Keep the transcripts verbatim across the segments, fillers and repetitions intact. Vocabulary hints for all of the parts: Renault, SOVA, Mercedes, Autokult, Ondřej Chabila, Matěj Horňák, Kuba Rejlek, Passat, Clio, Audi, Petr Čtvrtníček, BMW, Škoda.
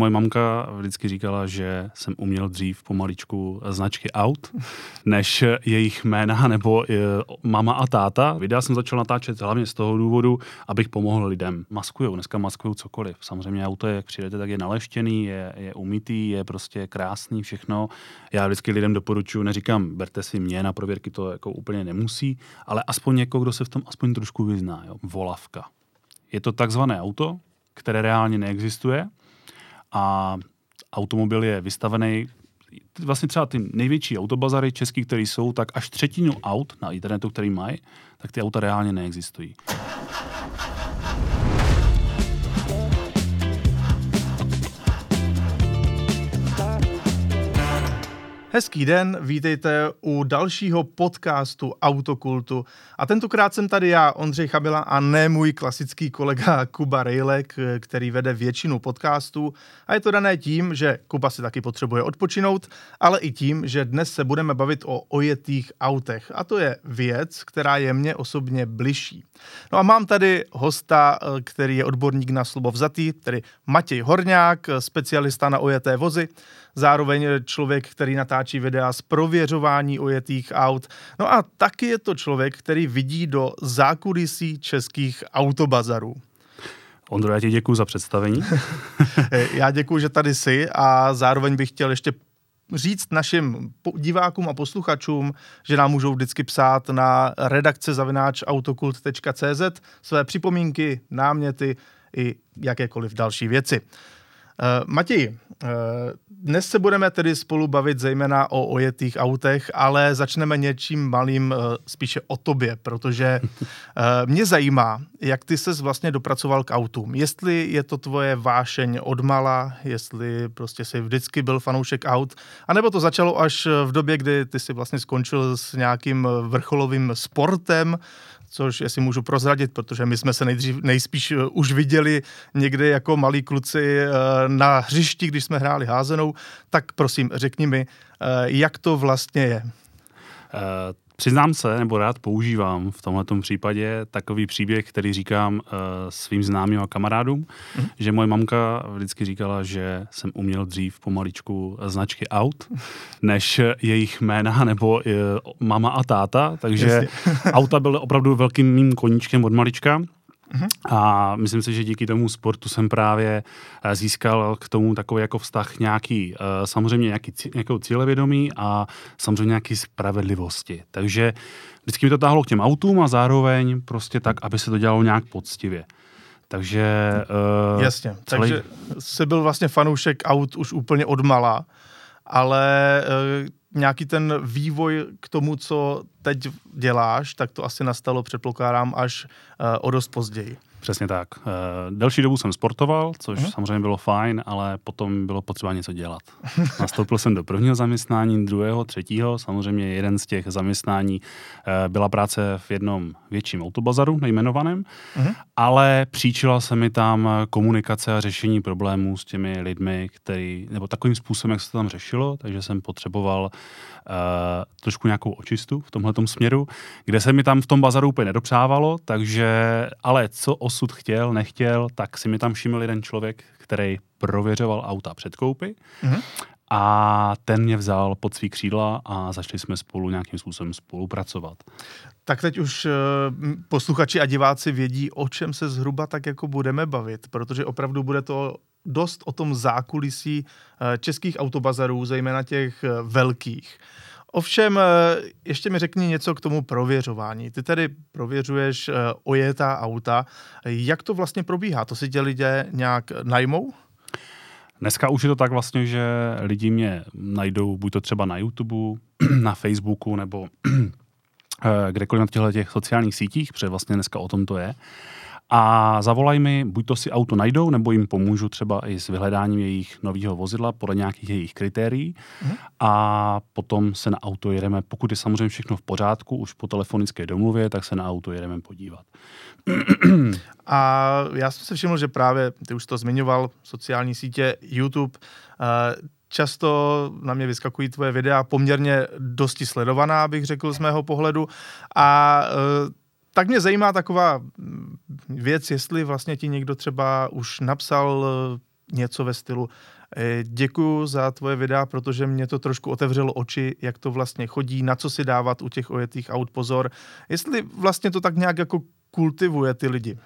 Moje mamka vždycky říkala, že jsem uměl dřív pomaličku značky aut, než jejich jména nebo mama a táta. Videa jsem začal natáčet hlavně z toho důvodu, abych pomohl lidem. Maskujou, dneska maskujou cokoliv. Samozřejmě auto, jak přijdete, tak je naleštěný, je, je umytý, je prostě krásný, všechno. Já vždycky lidem doporučuji, neříkám, berte si mě, na prověrky to jako úplně nemusí, ale aspoň někoho, kdo se v tom aspoň trošku vyzná. Jo? Volavka. Je to takzvané auto, které reálně neexistuje, a automobil je vystavený, vlastně třeba ty největší autobazary český, které jsou, tak až třetinu aut na internetu, který mají, tak ty auta reálně neexistují. Hezký den, vítejte u dalšího podcastu Autokultu. A tentokrát jsem tady já, Ondřej Chabila, a ne můj klasický kolega Kuba Rejlek, který vede většinu podcastů. A je to dané tím, že Kuba si taky potřebuje odpočinout, ale i tím, že dnes se budeme bavit o ojetých autech. A to je věc, která je mně osobně bližší. No a mám tady hosta, který je odborník na slovo vzatý, tedy Matěj Horňák, specialista na ojeté vozy. Zároveň člověk, který natáčí videa z prověřování ojetých aut. No a taky je to člověk, který vidí do zákulisí českých autobazarů. Ondro, já ti děkuju za představení. Já děkuju, že tady jsi, a zároveň bych chtěl ještě říct našim divákům a posluchačům, že nám můžou vždycky psát na redakce zavináč autokult tečka cé zet své připomínky, náměty i jakékoliv další věci. Uh, Matěj, uh, dnes se budeme tedy spolu bavit zejména o ojetých autech, ale začneme něčím malým, uh, spíše o tobě, protože uh, mě zajímá, jak ty ses vlastně dopracoval k autům. Jestli je to tvoje vášeň odmala, jestli prostě jsi vždycky byl fanoušek aut, anebo to začalo až v době, kdy ty jsi vlastně skončil s nějakým vrcholovým sportem, což jestli můžu prozradit, protože my jsme se nejdřív, nejspíš už viděli někde jako malí kluci na hřišti, když jsme hráli házenou, tak prosím, řekni mi, jak to vlastně je. Přiznám se, nebo rád používám v tomhletom případě takový příběh, který říkám svým známým a kamarádům, mm. že moje mamka vždycky říkala, že jsem uměl dřív pomaličku značky aut, než jejich jména nebo mama a táta, takže auta byly opravdu velkým mým koníčkem od malička. A myslím si, že díky tomu sportu jsem právě získal k tomu takový jako vztah nějaký, samozřejmě nějaký, nějakou cílevědomí a samozřejmě nějaký spravedlivosti. Takže vždycky mi to táhlo k těm autům a zároveň prostě tak, aby se to dělalo nějak poctivě. Takže... Jasně, uh, celý... takže jsi byl vlastně fanoušek aut už úplně odmala, ale... Uh... Nějaký ten vývoj k tomu, co teď děláš, tak to asi nastalo, předpokládám, až uh, o dost později. Přesně tak. Uh, delší dobu jsem sportoval, což hmm. samozřejmě bylo fajn, ale potom bylo potřeba něco dělat. Nastoupil jsem do prvního zaměstnání, druhého, třetího. Samozřejmě jeden z těch zaměstnání uh, byla práce v jednom větším autobazaru, nejmenovaném, hmm. ale příčila se mi tam komunikace a řešení problémů s těmi lidmi, který, nebo takovým způsobem, jak se to tam řešilo, takže jsem potřeboval uh, trošku nějakou očistu v tomhletom směru, kde se mi tam v tom bazaru úplně nedopřávalo, takže, ale co osud chtěl, nechtěl, tak si mi tam všiml jeden člověk, který prověřoval auta před koupy, mm-hmm. a ten mě vzal pod svý křídla a začali jsme spolu nějakým způsobem spolupracovat. Tak teď už posluchači a diváci vědí, o čem se zhruba tak jako budeme bavit, protože opravdu bude to dost o tom zákulisí českých autobazarů, zejména těch velkých. Ovšem, ještě mi řekni něco k tomu prověřování. Ty tedy prověřuješ ojetá auta. Jak to vlastně probíhá? To si tě lidé nějak najmou? Dneska už je to tak vlastně, že lidi mě najdou buď to třeba na YouTube, na Facebooku nebo kdekoliv na těchto těch sociálních sítích, protože vlastně dneska o tom to je. A zavolají mi, buď to si auto najdou, nebo jim pomůžu třeba i s vyhledáním jejich nového vozidla podle nějakých jejich kritérií. Mm. A potom se na auto jedeme, pokud je samozřejmě všechno v pořádku, už po telefonické domluvě, tak se na auto jedeme podívat. A já jsem se všiml, že právě, ty už to zmiňoval, sociální sítě, YouTube, uh, často na mě vyskakují tvoje videa, poměrně dosti sledovaná, bych řekl z mého pohledu. A... Uh, Tak mě zajímá taková věc, jestli vlastně ti někdo třeba už napsal něco ve stylu děkuju za tvoje videa, protože mě to trošku otevřelo oči, jak to vlastně chodí, na co si dávat u těch ojetých aut pozor. Jestli vlastně to tak nějak jako kultivuje ty lidi.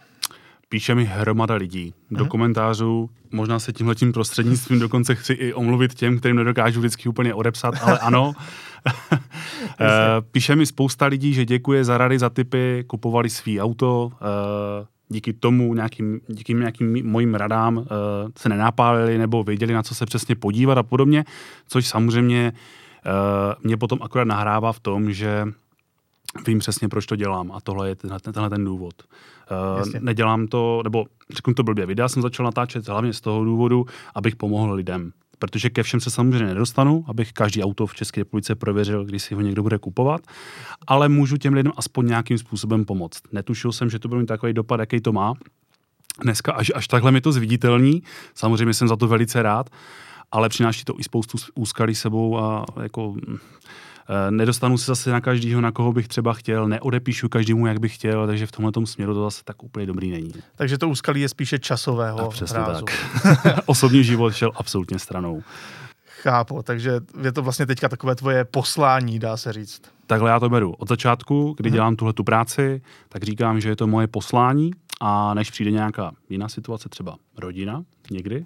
Píše mi hromada lidí do hmm. komentářů. Možná se tímhletím prostřednictvím dokonce chci i omluvit těm, kterým nedokážu vždycky úplně odepsat, ale ano. Píše mi spousta lidí, že děkuje za rady, za tipy, kupovali svý auto, díky tomu, nějakým, díky nějakým mojim radám se nenápálili nebo věděli, na co se přesně podívat a podobně, což samozřejmě mě potom akorát nahrává v tom, že vím přesně, proč to dělám a tohle je tenhle ten důvod. Uh, nedělám to, nebo řeknu to blbě, videa jsem začal natáčet hlavně z toho důvodu, abych pomohl lidem. Protože ke všem se samozřejmě nedostanu, abych každý auto v České republice prověřil, když si ho někdo bude kupovat, ale můžu těm lidem aspoň nějakým způsobem pomoct. Netušil jsem, že to bude mít takový dopad, jaký to má. Dneska až, až takhle mi to zviditelní, samozřejmě jsem za to velice rád, ale přináší to i spoustu úskalí sebou a jako... Nedostanu se zase na každýho, na koho bych třeba chtěl, neodepíšu každému, jak bych chtěl, takže v tomhle směru to zase tak úplně dobrý není. Takže to úskalí je spíše časového přesně rázu. Tak. Osobní život šel absolutně stranou. Chápu, takže je to vlastně teďka takové tvoje poslání, dá se říct. Takhle já to beru. Od začátku, kdy hmm. dělám tuhletu práci, tak říkám, že je to moje poslání a než přijde nějaká jiná situace, třeba rodina někdy,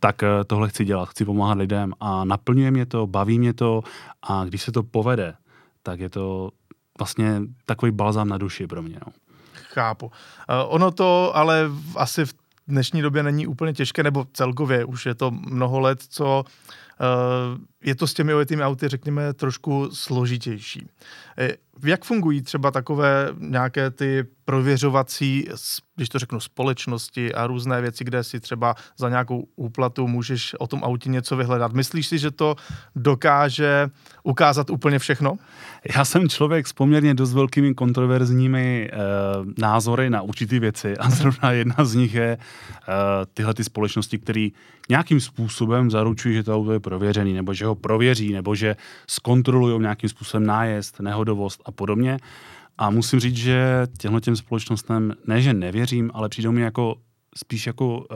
tak tohle chci dělat, chci pomáhat lidem a naplňuje mě to, baví mě to a když se to povede, tak je to vlastně takový balzám na duši pro mě. No. Chápu. Ono to ale asi v dnešní době není úplně těžké, nebo celkově už je to mnoho let, co je to s těmi ojetými auty, řekněme, trošku složitější. Jak fungují třeba takové nějaké ty prověřovací, když to řeknu, společnosti a různé věci, kde si třeba za nějakou úplatu můžeš o tom autě něco vyhledat? Myslíš si, že to dokáže ukázat úplně všechno? Já jsem člověk s poměrně dost velkými kontroverzními e, názory na určité věci a zrovna jedna z nich je e, tyhle ty společnosti, které nějakým způsobem zaručují, že to auto je prověřený, nebo že ho prověří, nebo že zkontrolují nějakým způsobem nájezd, nehodovost a podobně. A musím říct, že těmhle těm společnostem ne, že nevěřím, ale přijdou mi jako spíš jako uh,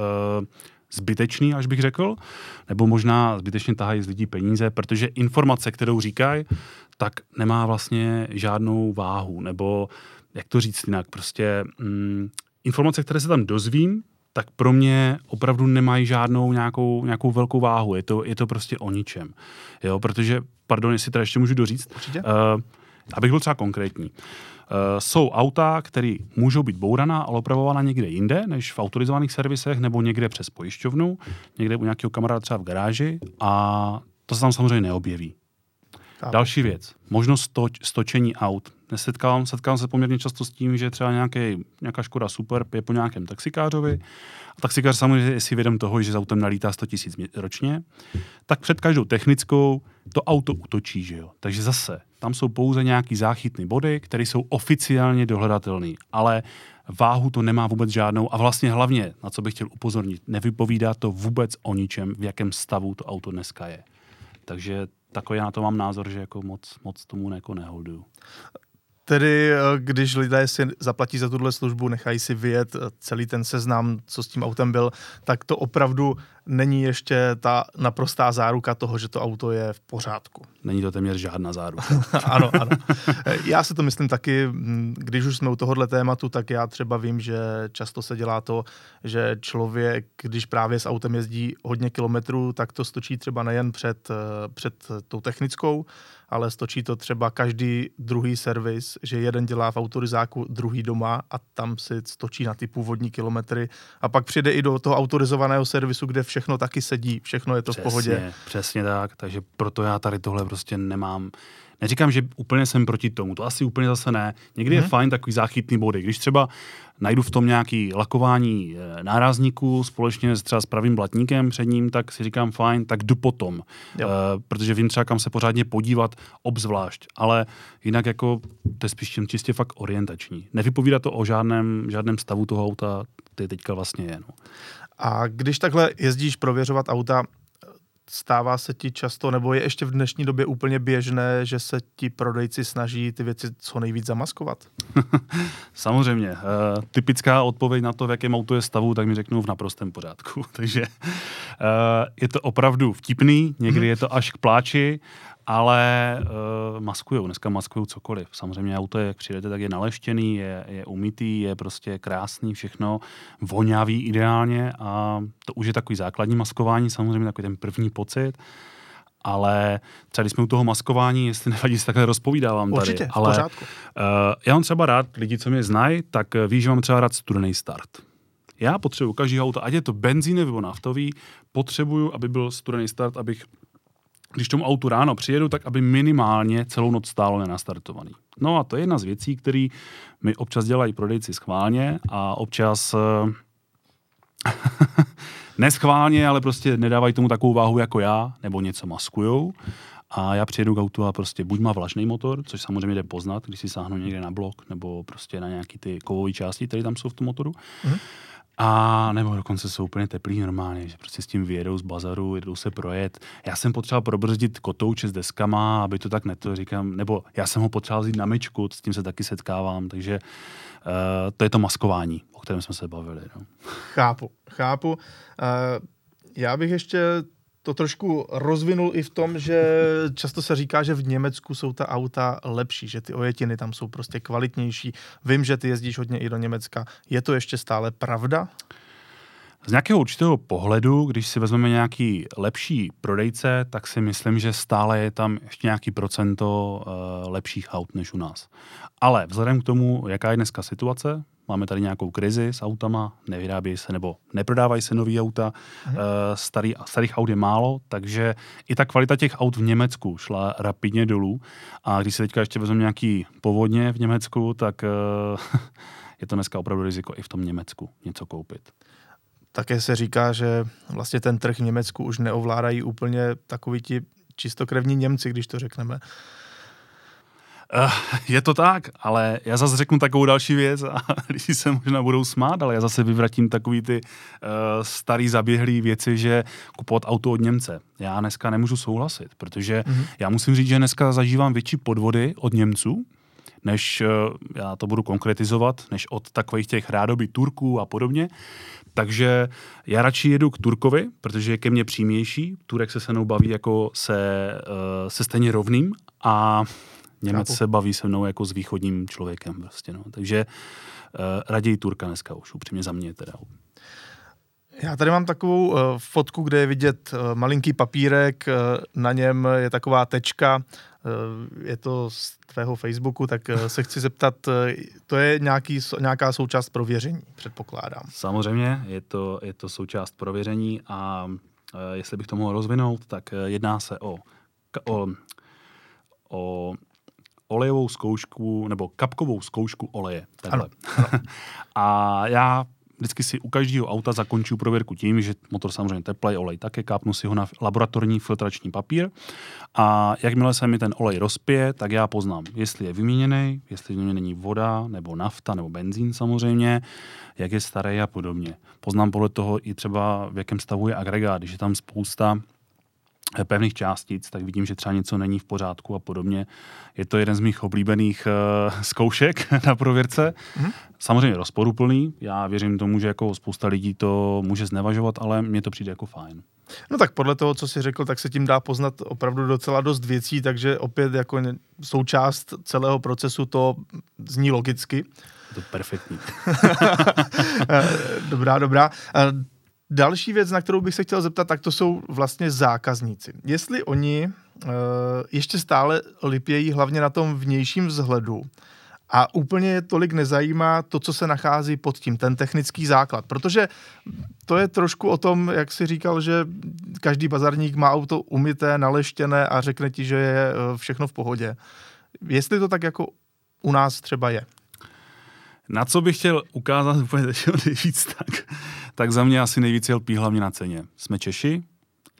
zbytečný, až bych řekl, nebo možná zbytečně tahají z lidí peníze, protože informace, kterou říkají, tak nemá vlastně žádnou váhu, nebo jak to říct jinak, prostě mm, informace, které se tam dozvím, tak pro mě opravdu nemají žádnou nějakou, nějakou velkou váhu. Je to, je to prostě o ničem. Jo, protože, pardon, jestli teda ještě můžu doříct, uh, abych byl třeba konkrétní. Uh, jsou auta, které můžou být bouraná a opravována někde jinde, než v autorizovaných servisech, nebo někde přes pojišťovnu, někde u nějakého kamaráda třeba v garáži a to se tam samozřejmě neobjeví. Tam. Další věc, možnost to, stočení aut. Setkávám, setkávám se poměrně často s tím, že třeba nějaký, nějaká Škoda Superb je po nějakém taxikářovi a taxikář samozřejmě je si vědom toho, že s autem nalítá sto tisíc ročně, tak před každou technickou to auto utočí, že jo. Takže zase, tam jsou pouze nějaký záchytné body, které jsou oficiálně dohledatelné, ale váhu to nemá vůbec žádnou a vlastně hlavně, na co bych chtěl upozornit, nevypovídá to vůbec o ničem, v jakém stavu to auto dneska je. Takže takový já na to mám názor, že jako moc, moc tomu jako neholduju. Tedy, když lidé si zaplatí za tuhle službu, nechají si vyjet celý ten seznam, co s tím autem byl, tak to opravdu není ještě ta naprostá záruka toho, že to auto je v pořádku. Není to téměř žádná záruka. Ano, ano. Já si to myslím taky, když už jsme u tohohle tématu, tak já třeba vím, že často se dělá to, že člověk, když právě s autem jezdí hodně kilometrů, tak to stočí třeba nejen před, před tou technickou, ale stočí to třeba každý druhý servis, že jeden dělá v autorizáku, druhý doma a tam si stočí na ty původní kilometry a pak přijde i do toho autorizovaného servisu, kde všechno taky sedí, všechno je to přesně, v pohodě. Přesně tak, takže proto já tady tohle prostě nemám. Neříkám, že úplně jsem proti tomu, to asi úplně zase ne. Někdy mm-hmm. je fajn takový záchytný body, když třeba najdu v tom nějaký lakování nárazníků společně s třeba s pravým blatníkem před ním, tak si říkám fajn, tak jdu potom. E, protože vím třeba, kam se pořádně podívat obzvlášť, ale jinak jako to je spíš čistě fakt orientační. Nevypovídá to o žádném, žádném stavu toho auta, který teďka vlastně je. No. A když takhle jezdíš prověřovat auta, stává se ti často, nebo je ještě v dnešní době úplně běžné, že se ti prodejci snaží ty věci co nejvíc zamaskovat? Samozřejmě. E, typická odpověď na to, v jakém autu je stavu, tak mi řeknou v naprostém pořádku. Takže e, je to opravdu vtipný, někdy je to až k pláči, ale e, maskujou, dneska maskujou cokoliv. Samozřejmě auto, jak přijdete, tak je naleštěný, je, je umytý, je prostě krásný, všechno voňavý ideálně a to už je takový základní maskování, samozřejmě takový ten první pocit, ale třeba když jsme u toho maskování, jestli nevadí, si takhle rozpovídávám tady. Určitě, v pořádku. Ale, uh, já mám třeba rád, lidi, co mě znají, tak ví, že mám třeba rád studený start. Já potřebuji každého auta, ať je to benzín nebo naftový, potřebuju, aby byl studený start, abych, když tomu autu ráno přijedu, tak aby minimálně celou noc stálo nenastartovaný. No a to je jedna z věcí, které mi občas dělají prodejci schválně a občas... Uh, neschválně, ale prostě nedávají tomu takovou váhu jako já, nebo něco maskujou. A já přijedu k autu a prostě buď má vlažný motor, což samozřejmě jde poznat, když si sáhnu někde na blok, nebo prostě na nějaký ty kovové části, které tam jsou v tom motoru. Mhm. A nebo dokonce jsou úplně teplý normálně, že prostě s tím vyjedou z bazaru, jedou se projet. Já jsem potřeboval probrzdit kotouče s deskama, aby to tak neto říkám, nebo já jsem ho potřeboval vzít na myčku, s tím se taky setkávám, takže uh, to je to maskování, o kterém jsme se bavili. No. Chápu, chápu. Uh, já bych ještě to trošku rozvinul i v tom, že často se říká, že v Německu jsou ta auta lepší, že ty ojetiny tam jsou prostě kvalitnější. Vím, že ty jezdíš hodně i do Německa. Je to ještě stále pravda? Z nějakého určitého pohledu, když si vezmeme nějaký lepší prodejce, tak si myslím, že stále je tam ještě nějaký procento lepších aut než u nás. Ale vzhledem k tomu, jaká je dneska situace, máme tady nějakou krizi s autama, nevyrábějí se nebo neprodávají se nový auta, hmm. starý, starých aut je málo, takže i ta kvalita těch aut v Německu šla rapidně dolů. A když se teďka ještě vezmeme nějaký povodně v Německu, tak je to dneska opravdu riziko i v tom Německu něco koupit. Také se říká, že vlastně ten trh v Německu už neovládají úplně takoví ti čistokrevní Němci, když to řekneme. Je to tak, ale já zase řeknu takovou další věc a lidi se možná budou smát, ale já zase vyvratím takový ty uh, starý zaběhlý věci, že kupovat auto od Němce. Já dneska nemůžu souhlasit, protože mm-hmm. já musím říct, že dneska zažívám větší podvody od Němců, než, uh, já to budu konkretizovat, než od takových těch rádoby Turků a podobně. Takže já radši jedu k Turkovi, protože je ke mně přímější. Turek se se mnou baví jako se, uh, se stejně rovným a Němec se baví se mnou jako s východním člověkem. Prostě, no. Takže uh, raději Turka dneska už, upřímně za mě teda. Já tady mám takovou uh, fotku, kde je vidět uh, malinký papírek, uh, na něm je taková tečka, uh, je to z tvého Facebooku, tak uh, se chci zeptat, uh, to je nějaký, nějaká součást prověření, předpokládám. Samozřejmě, je to, je to součást prověření a uh, jestli bych to mohl rozvinout, tak uh, jedná se o... o, o olejovou zkoušku, nebo kapkovou zkoušku oleje. Ano, ano. A já vždycky si u každého auta zakončuju prověrku tím, že motor samozřejmě teplej, olej také, kápnu si ho na laboratorní filtrační papír a jakmile se mi ten olej rozpije, tak já poznám, jestli je vyměněný, jestli v něm není voda, nebo nafta, nebo benzín samozřejmě, jak je starý a podobně. Poznám podle toho i třeba, v jakém stavu je agregát, když je tam spousta pevných částic, tak vidím, že třeba něco není v pořádku a podobně. Je to jeden z mých oblíbených uh, zkoušek na prověrce. Mm. Samozřejmě rozporuplný. Já věřím tomu, že jako spousta lidí to může znevažovat, ale mně to přijde jako fajn. No tak podle toho, co jsi řekl, tak se tím dá poznat opravdu docela dost věcí, takže opět jako součást celého procesu to zní logicky. Je to perfektní. dobrá, dobrá. Další věc, na kterou bych se chtěl zeptat, tak to jsou vlastně zákazníci. Jestli oni e, ještě stále lipějí hlavně na tom vnějším vzhledu a úplně je tolik nezajímá to, co se nachází pod tím, ten technický základ. Protože to je trošku o tom, jak jsi říkal, že každý bazarník má auto umyté, naleštěné a řekne ti, že je všechno v pohodě. Jestli to tak jako u nás třeba je. Na co bych chtěl ukázat úplně nejvíc, tak, tak za mě asi nejvíc je lpí hlavně na ceně. Jsme Češi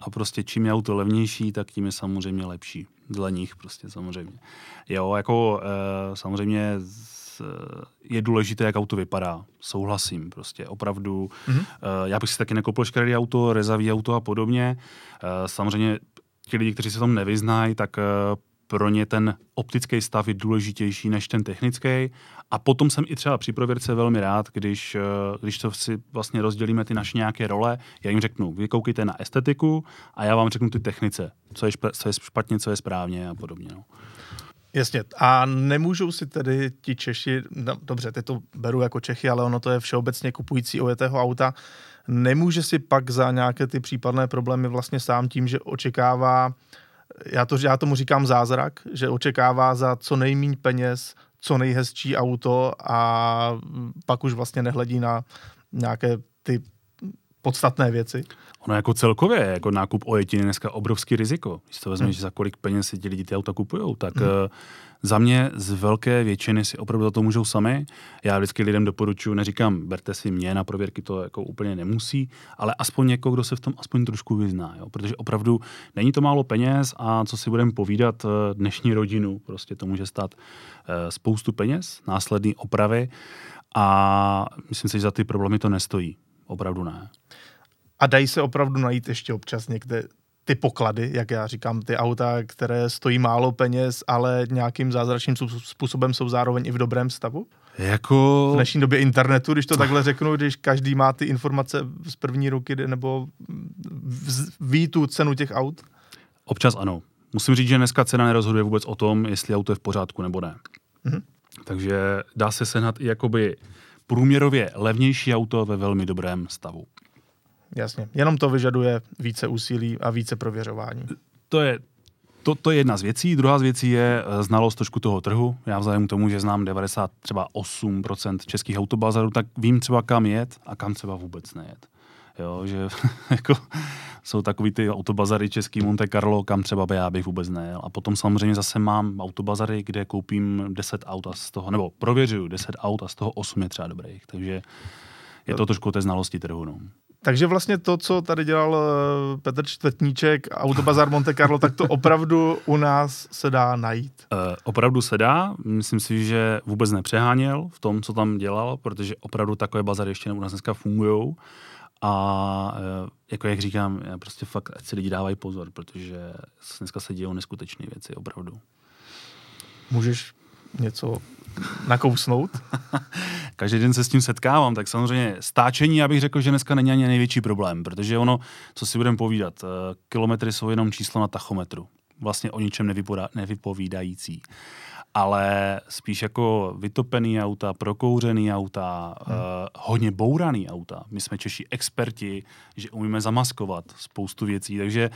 a prostě čím je auto levnější, tak tím je samozřejmě lepší. Dle nich prostě samozřejmě. Jo, jako e, samozřejmě je důležité, jak auto vypadá. Souhlasím prostě, opravdu. Mm-hmm. Já bych si taky nekoupil škaredý auto, rezavý auto a podobně. Samozřejmě ti lidi, kteří se tom nevyznají, tak pro ně ten optický stav je důležitější než ten technický. A potom jsem i třeba při prověrce velmi rád, když, když to si vlastně rozdělíme ty naše nějaké role. Já jim řeknu, vy koukejte na estetiku a já vám řeknu ty technice, co je, šp- co je špatně, co je správně a podobně. No. Jasně. A nemůžou si tedy ti Češi, no, dobře, teď to beru jako Čechy, ale ono to je všeobecně kupující ojetého auta, nemůže si pak za nějaké ty případné problémy vlastně sám tím, že očekává, já, to, já tomu říkám zázrak, že očekává za co nejméně peněz, co nejhezčí auto a pak už vlastně nehledí na nějaké ty podstatné věci. Ono jako celkově, jako nákup ojetiny dneska obrovský riziko. Když to vezmeš, hmm. za kolik peněz si ti lidi ty auta kupujou, tak hmm. za mě z velké většiny si opravdu za to můžou sami. Já vždycky lidem doporučuji, neříkám, berte si mě, na prověrky to jako úplně nemusí, ale aspoň někoho, kdo se v tom aspoň trošku vyzná, jo? Protože opravdu není to málo peněz a co si budeme povídat, dnešní rodinu, prostě to může stát spoustu peněz, následný opravy a myslím si, že za ty problémy to nestojí. Opravdu ne. A dají se opravdu najít ještě občas někde ty poklady, jak já říkám, ty auta, které stojí málo peněz, ale nějakým zázračným způsobem jsou zároveň i v dobrém stavu? Jako... V dnešní době internetu, když to takhle řeknu, když každý má ty informace z první ruky nebo ví tu cenu těch aut? Občas ano. Musím říct, že dneska cena nerozhoduje vůbec o tom, jestli auto je v pořádku nebo ne. Mhm. Takže dá se sehnat i jakoby... průměrově levnější auto ve velmi dobrém stavu. Jasně, jenom to vyžaduje více úsilí a více prověřování. To je, to, to je jedna z věcí. Druhá z věcí je znalost trošku toho trhu. Já vzhledem k tomu, že znám devadesát osm procent českých autobazarů, tak vím třeba kam jet a kam třeba vůbec nejet. Jo, že jako, jsou takový ty autobazary český Monte Carlo, kam třeba by já bych vůbec nejel. A potom samozřejmě zase mám autobazary, kde koupím deset aut a z toho, nebo prověřuju deset aut a z toho osm je třeba dobrých. Takže je to trošku o té znalosti trhu. No. Takže vlastně to, co tady dělal Petr Čtvrtníček, Autobazar Monte Carlo, tak to opravdu u nás se dá najít. E, opravdu se dá. Myslím si, že vůbec nepřeháněl v tom, co tam dělal, protože opravdu takové bazary ještě u nás dneska fungujou. A jako jak říkám, prostě fakt, ať si lidi dávají pozor, protože dneska se dějou neskutečné věci, opravdu. Můžeš něco nakousnout? Každý den se s tím setkávám, tak samozřejmě stáčení, já bych řekl, že dneska není ani největší problém, protože ono, co si budeme povídat, kilometry jsou jenom číslo na tachometru. Vlastně o ničem nevypoda- nevypovídající. Ale spíš jako vytopený auta, prokouřený auta, hmm. eh, hodně bouraný auta. My jsme Češi experti, že umíme zamaskovat spoustu věcí, takže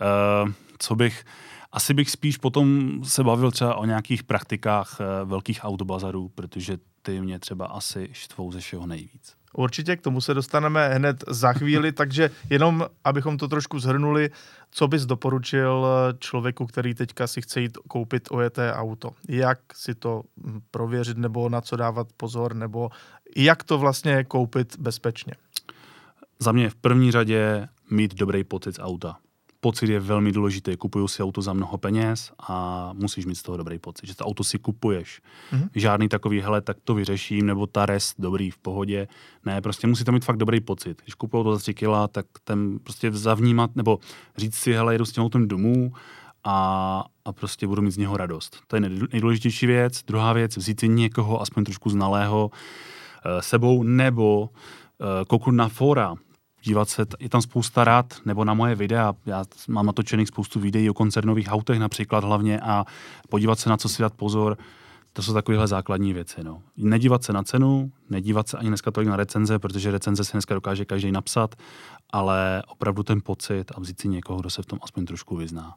eh, co bych, asi bych spíš potom se bavil třeba o nějakých praktikách eh, velkých autobazarů, protože ty mě třeba asi štvou ze všeho nejvíc. Určitě k tomu se dostaneme hned za chvíli, takže jenom, abychom to trošku zhrnuli, co bys doporučil člověku, který teďka si chce jít koupit ojeté auto? Jak si to prověřit, nebo na co dávat pozor, nebo jak to vlastně koupit bezpečně? Za mě v první řadě mít dobrý pocit z auta. Pocit je velmi důležitý. Kupuju si auto za mnoho peněz a musíš mít z toho dobrý pocit, že to auto si kupuješ. Mm-hmm. Žádný takový, hele, tak to vyřeším, nebo ta rest, dobrý, v pohodě. Ne, prostě musí to mít fakt dobrý pocit. Když kupuju to za tři kila, tak ten prostě zavnímat, nebo říct si, hele, jedu s tím autem domů a, a prostě budu mít z něho radost. To je nejdůležitější věc. Druhá věc, vzít si někoho, aspoň trošku znalého, sebou, nebo kouknout na fóra. Dívat se, je tam spousta rad, nebo na moje videa, já mám natočených spoustu videí o koncernových autech například hlavně a podívat se, na co si dát pozor, to jsou takovéhle základní věci. No. Nedívat se na cenu, nedívat se ani dneska tolik na recenze, protože recenze si dneska dokáže každý napsat, ale opravdu ten pocit a vzít si někoho, kdo se v tom aspoň trošku vyzná.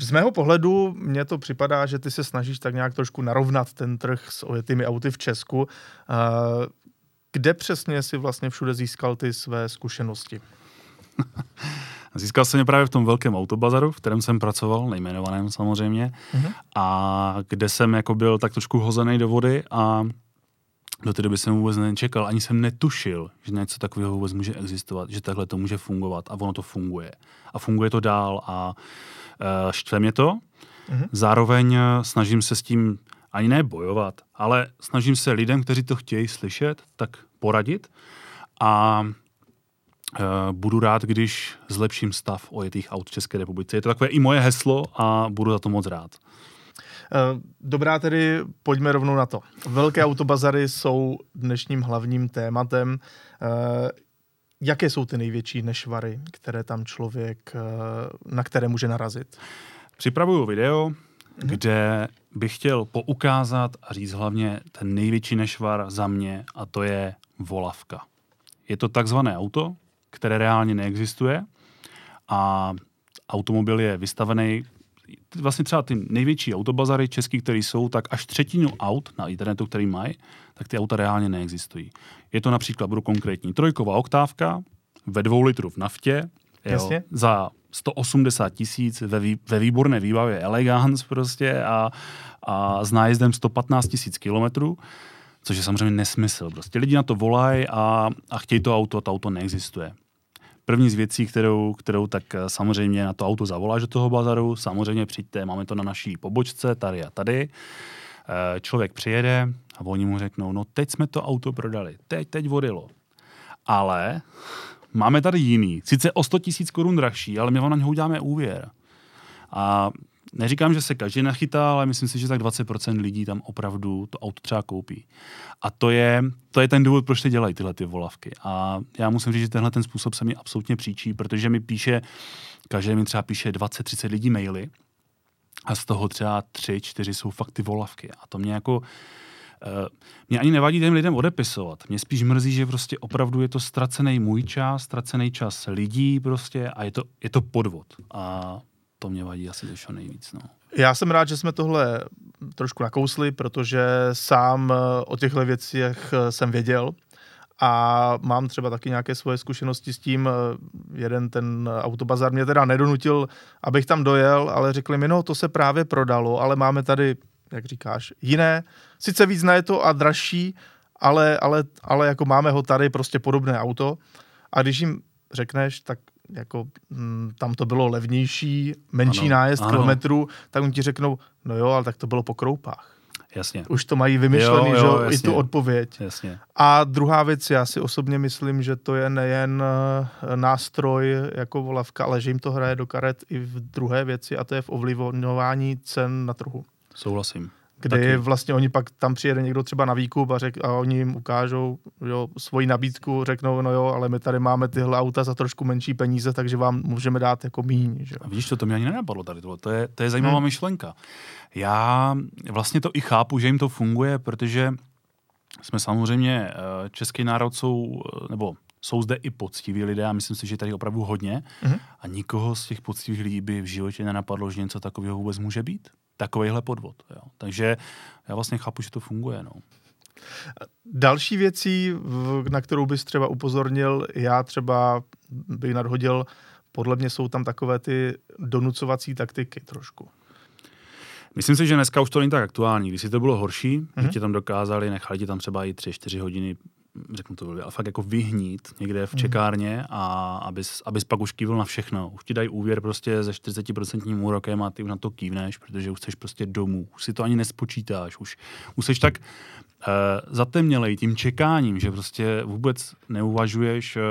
Z mého pohledu mně to připadá, že ty se snažíš tak nějak trošku narovnat ten trh s ojetými auty v Česku. Uh, Kde přesně jsi vlastně všude získal ty své zkušenosti? Získal jsem je právě v tom velkém autobazaru, v kterém jsem pracoval, nejmenovaném samozřejmě, uh-huh. a kde jsem jako byl tak trošku hozený do vody a do té doby jsem vůbec nečekal, ani jsem netušil, že něco takového vůbec může existovat, že takhle to může fungovat a ono to funguje. A funguje to dál a e, štve mě to. Uh-huh. Zároveň snažím se s tím ani ne bojovat, ale snažím se lidem, kteří to chtějí slyšet, tak poradit a e, budu rád, když zlepším stav ojetých aut v České republice. Je to takové i moje heslo a budu za to moc rád. Dobrá, tedy pojďme rovnou na to. Velké autobazary jsou dnešním hlavním tématem. Jaké jsou ty největší nešvary, které tam člověk, na které může narazit? Připravuju video, kde bych chtěl poukázat a říct hlavně ten největší nešvar za mě, a to je volavka. Je to takzvané auto, které reálně neexistuje a automobil je vystavený. Vlastně třeba ty největší autobazary český, které jsou, tak až třetinu aut na internetu, který mají, tak ty auta reálně neexistují. Je to například, budu konkrétní, trojková oktávka ve dvou litru v naftě, jo, za sto osmdesát tisíc ve, vý, ve výborné výbavě Elegance prostě a, a s nájezdem sto patnáct tisíc kilometrů, což je samozřejmě nesmysl. Prostě lidi na to volají a, a chtějí to auto a to auto neexistuje. První z věcí, kterou, kterou tak samozřejmě na to auto zavoláš do toho bazaru, samozřejmě přijďte, máme to na naší pobočce, tady a tady. E, člověk přijede a oni mu řeknou, no teď jsme to auto prodali, teď, teď odjelo. Ale máme tady jiný, sice o sto tisíc korun dražší, ale my vám na něho uděláme úvěr. A neříkám, že se každý nachytá, ale myslím si, že tak dvacet procent lidí tam opravdu to auto třeba koupí. A to je, to je ten důvod, proč ty dělají tyhle ty volavky. A já musím říct, že tenhle ten způsob se mi absolutně příčí, protože mi píše, každý mi třeba píše dvacet třicet lidí maily a z toho třeba tři čtyři jsou fakt ty volavky. A to mě jako... Mě ani nevadí těm lidem odepisovat. Mě spíš mrzí, že prostě opravdu je to ztracený můj čas, ztracený čas lidí prostě a je to, je to podvod. A to mě vadí asi to nejvíc. No. Já jsem rád, že jsme tohle trošku nakousli, protože sám o těchto věcech jsem věděl a mám třeba taky nějaké svoje zkušenosti s tím. Jeden ten autobazar mě teda nedonutil, abych tam dojel, ale řekli mi, no to se právě prodalo, ale máme tady, jak říkáš, jiné. Sice víc na je to a dražší, ale, ale, ale jako máme ho tady prostě podobné auto a když jim řekneš, tak jako m, tam to bylo levnější, menší ano, nájezd ano. kilometrů, tak oni ti řeknou, no jo, ale tak to bylo po kroupách. Jasně. Už to mají vymyšlený, jo, jo, že jasně. I tu odpověď. Jasně. A druhá věc, já si osobně myslím, že to je nejen nástroj jako volavka, ale že jim to hraje do karet i v druhé věci a to je v ovlivňování cen na trhu. Souhlasím. Kdy taky. Vlastně oni pak tam přijede někdo třeba na výkup a, řek, a oni jim ukážou jo, svoji nabídku, řeknou, no jo, ale my tady máme tyhle auta za trošku menší peníze, takže vám můžeme dát jako míň. Že? A vidíš, to, to mě ani nenapadlo tady tohle, to je, to je zajímavá hmm. myšlenka. Já vlastně to i chápu, že jim to funguje, protože jsme samozřejmě, český národ jsou, nebo jsou zde i poctiví lidé a myslím si, že tady opravdu hodně hmm. a nikoho z těch poctivých lidí by v životě nenapadlo, že něco takového vůbec může být. Takovejhle podvod. Jo. Takže já vlastně chápu, že to funguje. No. Další věcí, na kterou bys třeba upozornil, já třeba bych nadhodil, podle mě jsou tam takové ty donucovací taktiky trošku. Myslím si, že dneska už to není tak aktuální. Když si to bylo horší, mm-hmm. že ti tam dokázali, nechali ti tam třeba i tři čtyři hodiny, řeknu to, ale fakt jako vyhnít někde v čekárně a abys, abys pak už kývil na všechno. Už ti dají úvěr prostě ze čtyřicet procent úrokem a ty už na to kývneš, protože už chceš prostě domů. Už si to ani nespočítáš. Už, už jsi tak uh, zatemnělej tím čekáním, že prostě vůbec neuvažuješ uh,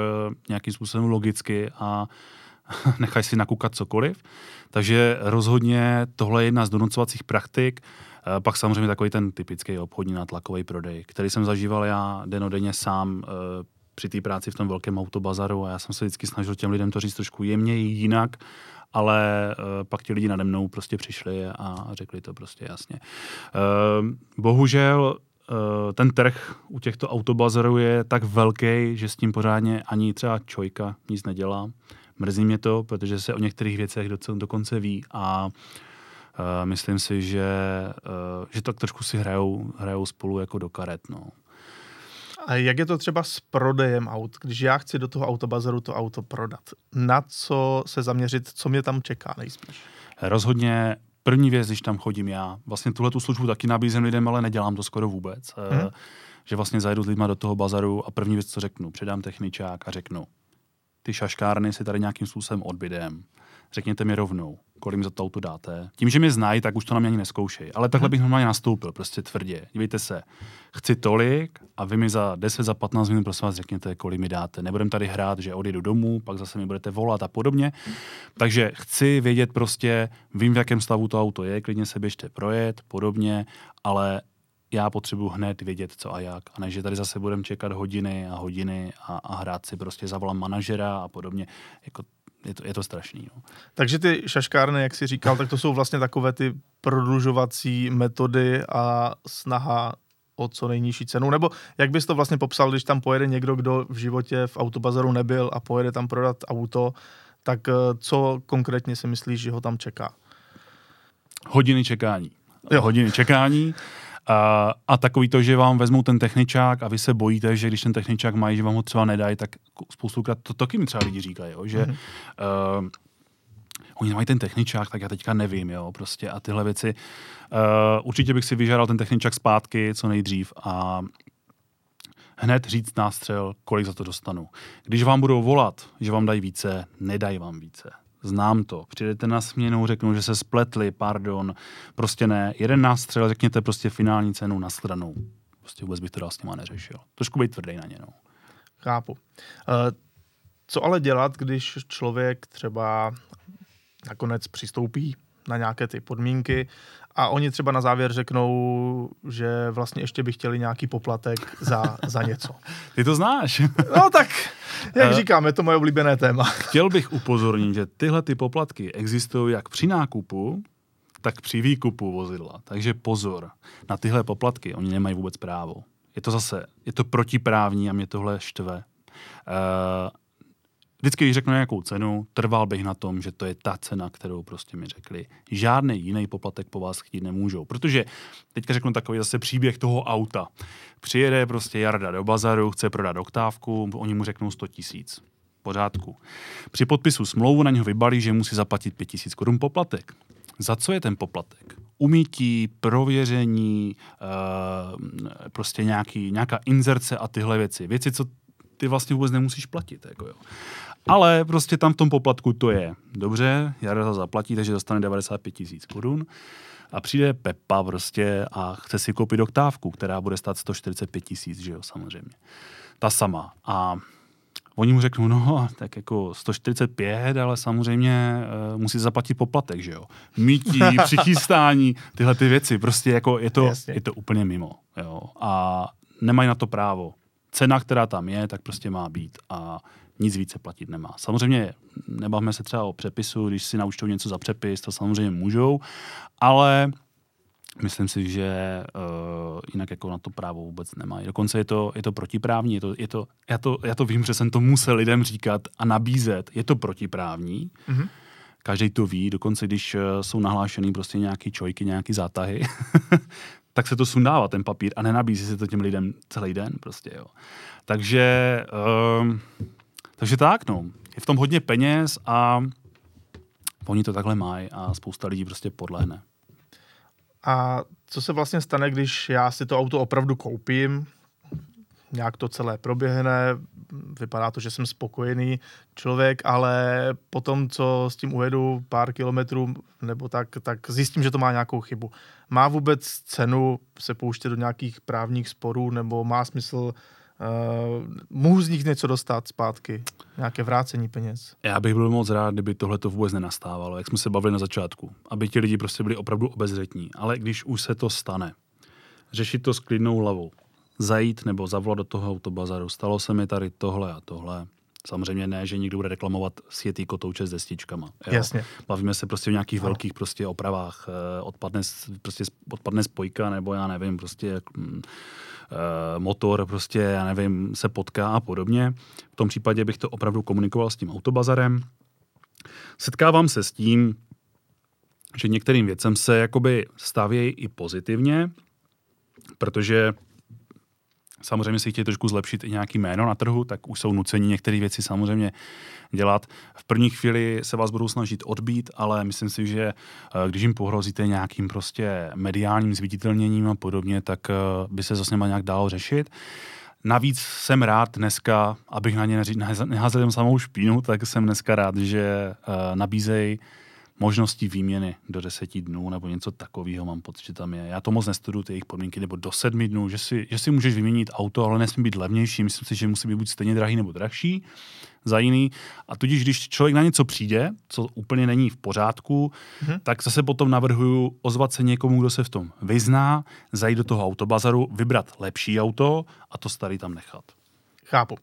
nějakým způsobem logicky a necháš si nakukat cokoliv. Takže rozhodně tohle je jedna z donucovacích praktik. Pak samozřejmě takový ten typický obchodní nátlakový prodej, který jsem zažíval já denodenně sám e, při té práci v tom velkém autobazaru a já jsem se vždycky snažil těm lidem to říct trošku jemněji jinak, ale e, pak ti lidi nade mnou prostě přišli a řekli to prostě jasně. E, bohužel e, ten trh u těchto autobazarů je tak velký, že s tím pořádně ani třeba čojka nic nedělá. Mrzí mě to, protože se o některých věcech docela dokonce ví a Uh, myslím si, že, uh, že tak trošku si hrajou, hrajou spolu jako do karet. No. A jak je to třeba s prodejem aut? Když já chci do toho autobazaru to auto prodat, na co se zaměřit, co mě tam čeká nejspíš? Rozhodně první věc, když tam chodím já, vlastně tuhle tu službu taky nabízím lidem, ale nedělám to skoro vůbec, hmm. uh, že vlastně zajedu s lidma do toho bazaru a první věc, co řeknu, předám techničák a řeknu, ty šaškárny si tady nějakým způsobem odbydem. řekněte mi rovnou, kolik mi za to auto dáte. Tím, že mě znají, tak už to na mě ani neskoušej. Ale takhle bych normálně nastoupil, prostě tvrdě. Dívejte se, chci tolik a vy mi za deset, za patnáct minut prosím vás řekněte, kolik mi dáte. Nebudem tady hrát, že odjedu domů, pak zase mi budete volat a podobně. Takže chci vědět prostě, vím, v jakém stavu to auto je, klidně se běžte projet, podobně, ale já potřebuji hned vědět, co a jak. A ne, že tady zase budeme čekat hodiny a hodiny a, a hrát si prostě zavolám manažera a podobně. Jako, je, to, je to strašný. No. Takže ty šaškárny, jak jsi říkal, tak to jsou vlastně takové ty prodlužovací metody a snaha o co nejnižší cenu. Nebo jak bys to vlastně popsal, když tam pojede někdo, kdo v životě v autobazaru nebyl a pojede tam prodat auto, tak co konkrétně si myslíš, že ho tam čeká? Hodiny čekání. Jo. Hodiny čekání. A, a takový to, že vám vezmou ten techničák a vy se bojíte, že když ten techničák mají, že vám ho třeba nedají, tak spoustukrát to taky mi třeba lidi říkají, jo, že mm-hmm. uh, oni mají ten techničák, tak já teďka nevím, jo, prostě a tyhle věci. Uh, určitě bych si vyžádal ten techničák zpátky co nejdřív a hned říct nástřel, kolik za to dostanu. Když vám budou volat, že vám dají více, nedají vám více. Znám to. Přijdete na směnu, řeknou, že se spletli, pardon, prostě ne. Jeden nástřel, řekněte prostě finální cenu na stranu. Prostě vůbec bych to dál s nima neřešil. Trošku bejt tvrdý na ně, no. Chápu. Co ale dělat, když člověk třeba nakonec přistoupí na nějaké ty podmínky a oni třeba na závěr řeknou, že vlastně ještě by chtěli nějaký poplatek za, za něco. Ty to znáš. No tak, jak říkám, je to moje oblíbené téma. Chtěl bych upozornit, že tyhle ty poplatky existují jak při nákupu, tak při výkupu vozidla. Takže pozor, na tyhle poplatky oni nemají vůbec právo. Je to zase, je to protiprávní a mě tohle štve. Uh, Vždycky, když řeknu nějakou cenu, trval bych na tom, že to je ta cena, kterou prostě mi řekli. Žádný jiný poplatek po vás chtít nemůžou. Protože teďka řeknu takový zase příběh toho auta. Přijede prostě Jarda do bazaru, chce prodat oktávku, oni mu řeknou sto tisíc. Pořádku. Při podpisu smlouvu na něho vybalí, že musí zaplatit pět tisíc korun poplatek. Za co je ten poplatek? Umytí, prověření, prostě nějaký, nějaká inzerce a tyhle věci. Věci, co ty vlastně vůbec nemusíš platit. Jako jo. Ale prostě tam v tom poplatku to je. Dobře, Jarda zaplatí, takže dostane devadesát pět tisíc korun a přijde Pepa prostě a chce si koupit oktávku, která bude stát sto čtyřicet pět tisíc, že jo, samozřejmě. Ta sama. A oni mu řeknou, no, tak jako sto čtyřicet pět, ale samozřejmě e, musí zaplatit poplatek, že jo. Mytí, přichystání, tyhle ty věci. Prostě jako je to, je to úplně mimo. Jo. A nemají na to právo. Cena, která tam je, tak prostě má být a nic více platit nemá. Samozřejmě nebavme se třeba o přepisu, když si naučtou něco za přepis, to samozřejmě můžou, ale myslím si, že uh, jinak jako na to právo vůbec nemají. Dokonce je to, je to protiprávní, je to, je to, já, to, já to vím, že jsem to musel lidem říkat a nabízet, je to protiprávní, mm-hmm. Každý to ví, dokonce když uh, jsou nahlášený prostě nějaký čojky, nějaký zátahy, tak se to sundává ten papír a nenabízí se to těm lidem celý den prostě, jo. Takže, um, takže tak, no. Je v tom hodně peněz a oni to takhle mají a spousta lidí prostě podlehne. A co se vlastně stane, když já si to auto opravdu koupím, nějak to celé proběhne, vypadá to, že jsem spokojený člověk, ale potom, co s tím ujedu pár kilometrů nebo tak, tak zjistím, že to má nějakou chybu. Má vůbec cenu se pouštět do nějakých právních sporů nebo má smysl, uh, můžu z nich něco dostat zpátky, nějaké vrácení peněz? Já bych byl moc rád, kdyby tohle to vůbec nenastávalo, jak jsme se bavili na začátku, aby ti lidi prostě byli opravdu obezřetní, ale když už se to stane, řešit to s klidnou hlavou. Zajít nebo zavolat do toho autobazaru. Stalo se mi tady tohle a tohle. Samozřejmě ne, že někdo bude reklamovat sjetý kotouče s destičkama. Jo? Jasně. Bavíme se prostě o nějakých no. velkých prostě opravách. Odpadne, prostě odpadne spojka nebo já nevím, prostě mm, motor, prostě já nevím, se potká a podobně. V tom případě bych to opravdu komunikoval s tím autobazarem. Setkávám se s tím, že některým věcem se jakoby stavějí i pozitivně, protože samozřejmě si chtějí trošku zlepšit i nějaký jméno na trhu, tak už jsou nuceni některé věci samozřejmě dělat. V první chvíli se vás budou snažit odbít, ale myslím si, že když jim pohrozíte nějakým prostě mediálním zviditelněním a podobně, tak by se zase nějak dalo řešit. Navíc jsem rád dneska, abych na ně neházel samou špínu, tak jsem dneska rád, že uh, nabízejí možnosti výměny do deseti dnů nebo něco takového, mám pocit, že tam je. Já to moc nestuduju, ty jejich podmínky, nebo do sedmi dnů, že si, že si můžeš vyměnit auto, ale nesmí být levnější, myslím si, že musí být buď stejně drahý nebo drahší za jiný. A tudíž, když člověk na něco přijde, co úplně není v pořádku, hmm. tak zase potom navrhuju ozvat se někomu, kdo se v tom vyzná, zajít do toho autobazaru, vybrat lepší auto a to starý tam nechat. Chápu.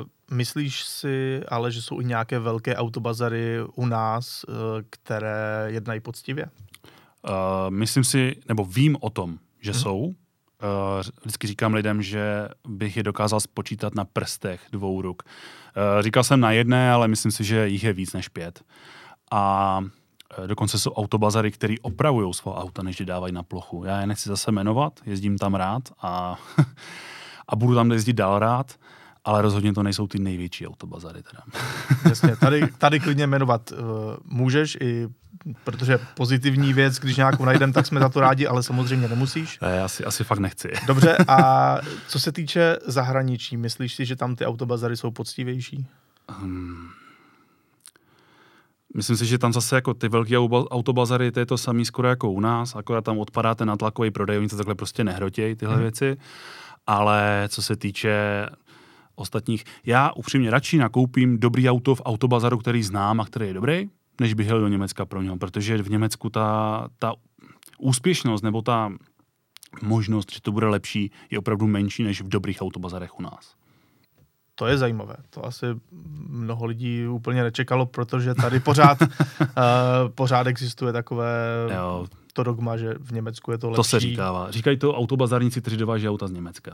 Uh... Myslíš si ale, že jsou i nějaké velké autobazary u nás, které jednají poctivě? Uh, myslím si, nebo vím o tom, že hmm. jsou. Uh, vždycky říkám lidem, že bych je dokázal spočítat na prstech dvou ruk. Uh, říkal jsem na jedné, ale myslím si, že jich je víc než pět. A dokonce jsou autobazary, které opravují svá auta, než je dávají na plochu. Já je nechci zase jmenovat, jezdím tam rád a, a budu tam jezdit dál rád. Ale rozhodně to nejsou ty největší autobazary teda. Jasně, tady, tady klidně jmenovat uh, můžeš, i protože pozitivní věc, když nějakou najdem, tak jsme za to rádi, ale samozřejmě nemusíš. Ne, asi, asi fakt nechci. Dobře, a co se týče zahraničí, myslíš si, že tam ty autobazary jsou poctivější? Hmm. Myslím si, že tam zase jako ty velké autobazary, to je to samé skoro jako u nás, akorát tam odpadá ten natlakový prodej, oni se takhle prostě nehrotějí tyhle hmm. věci, ale co se týče ostatních. Já upřímně radši nakoupím dobrý auto v autobazaru, který znám a který je dobrý, než bych jel do Německa pro něho, protože v Německu ta, ta úspěšnost nebo ta možnost, že to bude lepší, je opravdu menší než v dobrých autobazarech u nás. To je zajímavé. To asi mnoho lidí úplně nečekalo, protože tady pořád, uh, pořád existuje takové jo. to dogma, že v Německu je to lepší. To se říkává. Říkají to autobazárníci, kteří dováží auta z Německa.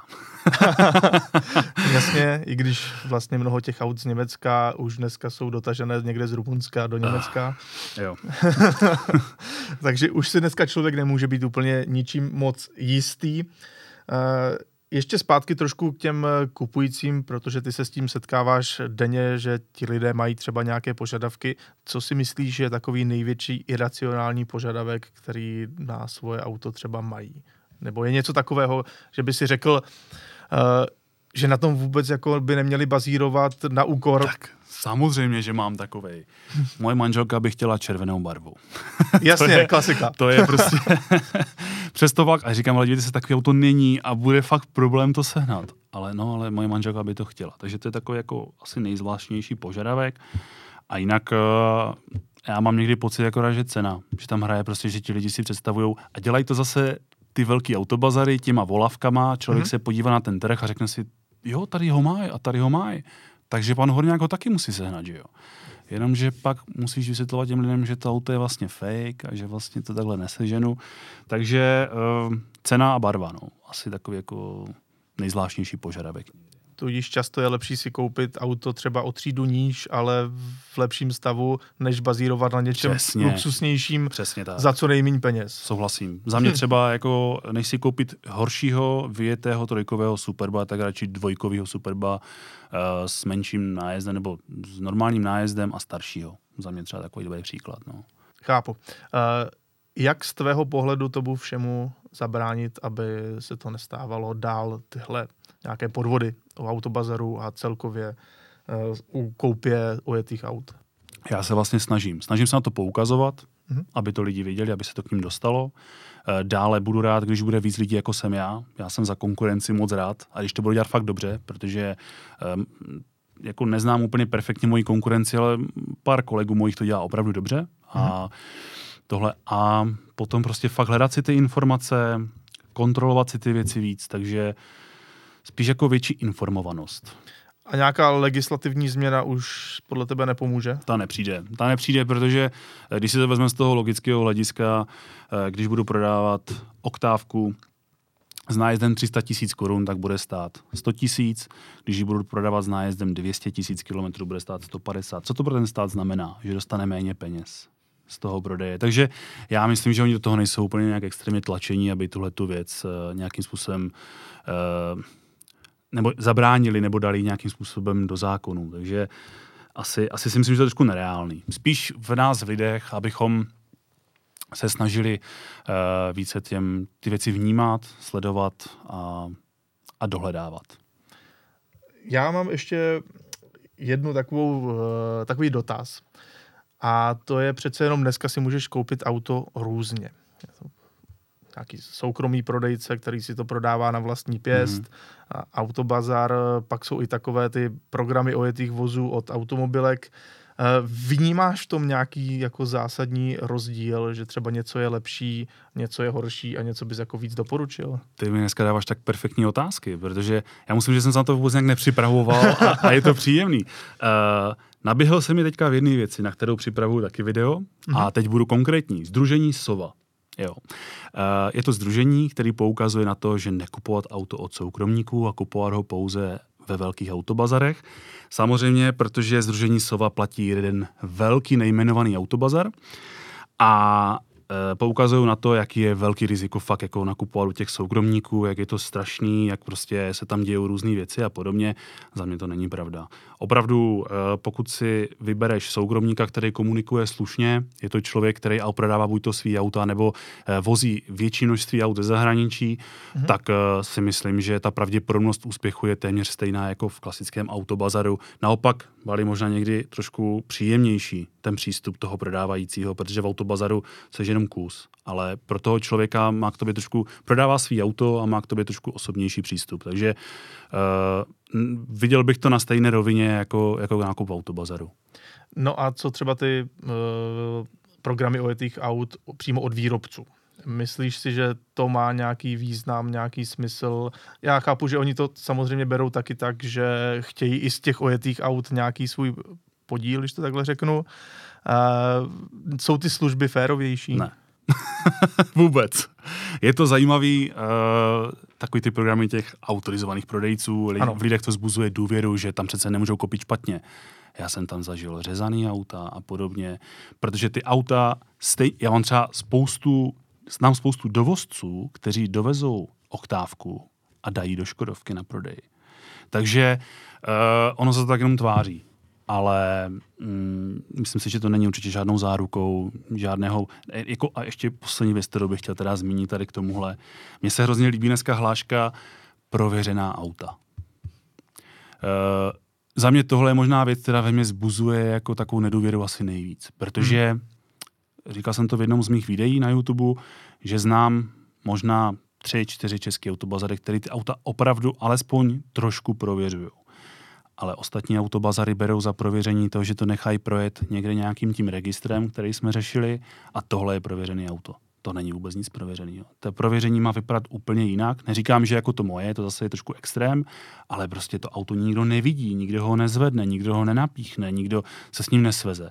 Jasně, i když vlastně mnoho těch aut z Německa už dneska jsou dotažené někde z Rumunska do Německa. Uh, jo. Takže už si dneska člověk nemůže být úplně ničím moc jistý. Uh, Ještě zpátky trošku k těm kupujícím, protože ty se s tím setkáváš denně, že ti lidé mají třeba nějaké požadavky. Co si myslíš, že je takový největší iracionální požadavek, který na svoje auto třeba mají? Nebo je něco takového, že by si řekl, uh, že na tom vůbec jako by neměli bazírovat na úkor? Tak samozřejmě, že mám takovej. Moje manželka by chtěla červenou barvu. Jasně, to je, klasika. To je prostě... Přesto pak, a říkám, ale se takový auto není a bude fakt problém to sehnat. Ale no, ale moje manželka by to chtěla. Takže to je takový jako asi nejzvláštnější požadavek. A jinak já mám někdy pocit, jako že cena, že tam hraje prostě, že ti lidi si představujou a dělají to zase ty velký autobazary těma volavkama. Člověk mm-hmm. se podívá na ten trh a řekne si, jo, tady ho mají a tady ho mají. Takže pan Horňák ho taky musí sehnat, že jo. Jenomže pak musíš vysvětlovat těm lidem, že to auto je vlastně fake a že vlastně to takhle neseženu. Takže uh, cena a barva, no. Asi takový jako nejzvláštnější požadavek. Tudíž často je lepší si koupit auto třeba o třídu níž, ale v lepším stavu, než bazírovat na něčem přesně, luxusnějším za co nejméně peněz. Souhlasím. Za mě třeba, jako, než si koupit horšího vyjetého trojkového Superba, tak radši dvojkového Superba uh, s menším nájezdem nebo s normálním nájezdem a staršího. Za mě třeba takový dobrý příklad. No. Chápu. Uh, jak z tvého pohledu tomu všemu zabránit, aby se to nestávalo dál, tyhle nějaké podvody o autobazaru a celkově u koupě ojetých aut? Já se vlastně snažím. Snažím se na to poukazovat, mm-hmm. aby to lidi viděli, aby se to k ním dostalo. Dále budu rád, když bude víc lidí, jako jsem já. Já jsem za konkurenci moc rád a když to budu dělat fakt dobře, protože jako neznám úplně perfektně moji konkurenci, ale pár kolegů mojich to dělá opravdu dobře. Mm-hmm. A tohle a potom prostě fakt hledat si ty informace, kontrolovat si ty věci víc, takže spíš jako větší informovanost. A nějaká legislativní změna už podle tebe nepomůže? Ta nepřijde. Ta nepřijde, protože když si to vezmeme z toho logického hlediska, když budu prodávat oktávku s nájezdem tři sta tisíc korun, tak bude stát sto tisíc. Když ji budu prodávat s nájezdem dvě stě tisíc kilometrů, bude stát sto padesát. Co to pro ten stát znamená? Že dostane méně peněz z toho prodeje. Takže já myslím, že oni do toho nejsou úplně nějak extrémně tlačení, aby tuhle tu věc nějakým způsobem uh, nebo zabránili, nebo dali nějakým způsobem do zákonu. Takže asi, asi si myslím, že to je trošku nereálný. Spíš v nás, v lidech, abychom se snažili uh, více těm, ty věci vnímat, sledovat a a dohledávat. Já mám ještě jednu takovou, takový dotaz. A to je přece jenom dneska si můžeš koupit auto různě. Nějaký soukromý prodejce, který si to prodává na vlastní pěst, mm-hmm. Autobazar, pak jsou i takové ty programy ojetých vozů od automobilek. Vnímáš v tom nějaký jako zásadní rozdíl, že třeba něco je lepší, něco je horší a něco bys jako víc doporučil? Ty mi dneska dáváš tak perfektní otázky, protože já musím, že jsem se na to vůbec nějak nepřipravoval a, a je to příjemný. Uh, naběhl se mi teďka v jedné věci, na kterou připravuju taky video mm-hmm. a teď budu konkrétní. Sdružení SOVA. Jo. Je to sdružení, které poukazuje na to, že nekupovat auto od soukromníků a kupovat ho pouze ve velkých autobazarech. Samozřejmě, protože sdružení SOVA platí jeden velký nejmenovaný autobazar a poukazují na to, jak je velký riziko fakt jako nakupovat u těch soukromníků, jak je to strašný, jak prostě se tam dějou různé věci a podobně. Za mě to není pravda. Opravdu, pokud si vybereš soukromníka, který komunikuje slušně, je to člověk, který prodává buď to svý auta, nebo vozí větší množství aut ze zahraničí, mhm. tak si myslím, že ta pravděpodobnost úspěchu je téměř stejná jako v klasickém autobazaru. Naopak, byli možná někdy trošku příjemnější ten přístup toho prodávajícího, protože v autobazaru se jenom kus, ale pro toho člověka má k tobě trošku, prodává svý auto a má k tobě trošku osobnější přístup. Takže uh, viděl bych to na stejné rovině jako, jako nákup v autobazaru. No a co třeba ty uh, programy ojetých aut přímo od výrobců? Myslíš si, že to má nějaký význam, nějaký smysl? Já chápu, že oni to samozřejmě berou taky tak, že chtějí i z těch ojetých aut nějaký svůj podíl, když to takhle řeknu. Uh, jsou ty služby férovější? Ne. Vůbec. Je to zajímavý, uh, takový ty programy těch autorizovaných prodejců, ano. V lidech to zbuzuje důvěru, že tam přece nemůžou kopit špatně. Já jsem tam zažil řezaný auta a podobně, protože ty auta, stej, já mám třeba spoustu, znám spoustu dovozců, kteří dovezou oktávku a dají do Škodovky na prodej. Takže uh, ono se to tak jenom tváří. Ale mm, myslím si, že to není určitě žádnou zárukou, žádného, jako a ještě poslední věc, kterou bych chtěl teda zmínit tady k tomuhle. Mně se hrozně líbí dneska hláška prověřená auta. E, za mě tohle je možná věc, která ve mně zbuzuje jako takovou nedůvěru asi nejvíc, protože, hmm. říkal jsem to v jednom z mých videí na YouTube, že znám možná tři, čtyři české autobazary, které ty auta opravdu alespoň trošku prověřují. Ale ostatní autobazary berou za prověření to, že to nechají projet někde nějakým tím registrem, který jsme řešili, a tohle je prověřené auto. To není vůbec nic prověřeného. To prověření má vypadat úplně jinak. Neříkám, že jako to moje, to zase je trošku extrém, ale prostě to auto nikdo nevidí, nikdo ho nezvedne, nikdo ho nenapíchne, nikdo se s ním nesveze.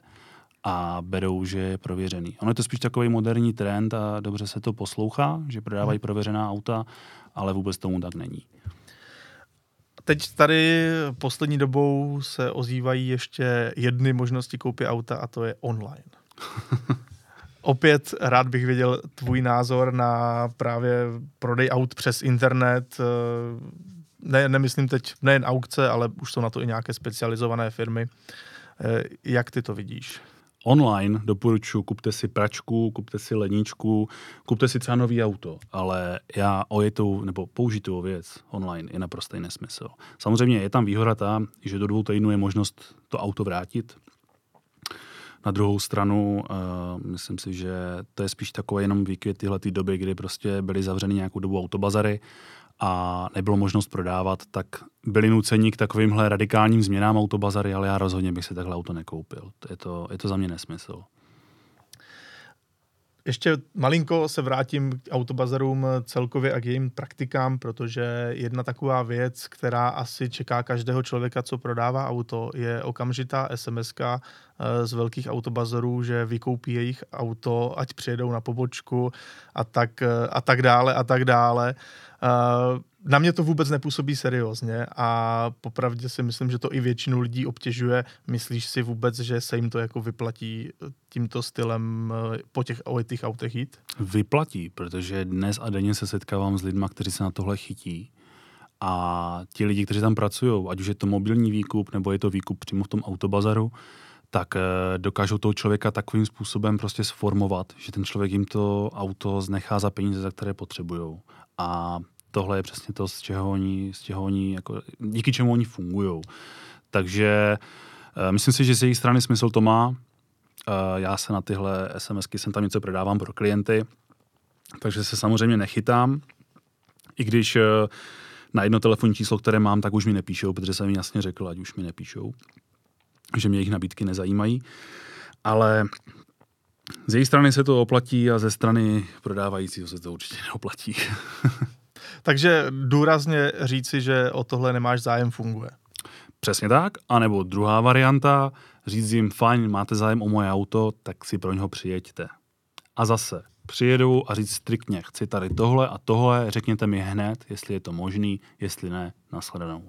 A berou, že je prověřený. Ono je to spíš takový moderní trend a dobře se to poslouchá, že prodávají prověřená auta, ale vůbec tomu tak není. Teď tady poslední dobou se ozývají ještě jedny možnosti koupě auta a to je online. Opět rád bych věděl tvůj názor na právě prodej aut přes internet. Ne, nemyslím teď nejen aukce, ale už jsou na to i nějaké specializované firmy. Jak ty to vidíš? Online doporučuji, kupte si pračku, kupte si ledničku, kupte si třeba nový auto, ale já ojetou nebo použitou věc online je naprostý nesmysl. Samozřejmě je tam výhoda ta, že do dvou týdnů je možnost to auto vrátit. Na druhou stranu, uh, myslím si, že to je spíš takové jenom výkvět tyhle ty doby, kdy prostě byly zavřeny nějakou dobu autobazary a nebylo možnost prodávat, tak byli nuceni k takovýmhle radikálním změnám autobazary, ale já rozhodně bych si takhle auto nekoupil. Je to, je to za mě nesmysl. Ještě malinko se vrátím k autobazarům celkově a k jejím praktikám, protože jedna taková věc, která asi čeká každého člověka, co prodává auto, je okamžitá es em eska z velkých autobazarů, že vykoupí jejich auto, ať přijedou na pobočku a tak, a tak dále a tak dále. Na mě to vůbec nepůsobí seriózně a popravdě si myslím, že to i většinu lidí obtěžuje. Myslíš si vůbec, že se jim to jako vyplatí tímto stylem po těch ojetých autech jít? Vyplatí, protože dnes a denně se setkávám s lidma, kteří se na tohle chytí. A ti lidi, kteří tam pracují, ať už je to mobilní výkup, nebo je to výkup přímo v tom autobazaru, tak dokážou toho člověka takovým způsobem prostě sformovat, že ten člověk jim to auto znechá za peníze, za které potřebujou. A tohle je přesně to, z čeho oni, z čeho oni jako, díky čemu oni fungují. Takže uh, myslím si, že z jejich strany smysl to má. Uh, já se na tyhle SMSky sem tam něco prodávám pro klienty, takže se samozřejmě nechytám. I když uh, na jedno telefonní číslo, které mám, tak už mi nepíšou, protože jsem jim jasně řekl, ať už mi nepíšou, že mě jejich nabídky nezajímají. Ale z její strany se to oplatí a ze strany prodávajícího se to určitě neoplatí. Takže důrazně říci, že o tohle nemáš zájem, funguje. Přesně tak. A nebo druhá varianta, říct jim, fajn, máte zájem o moje auto, tak si pro něho přijeďte. A zase přijedu a říct striktně, chci tady tohle a tohle, řekněte mi hned, jestli je to možný, jestli ne, nashledanou.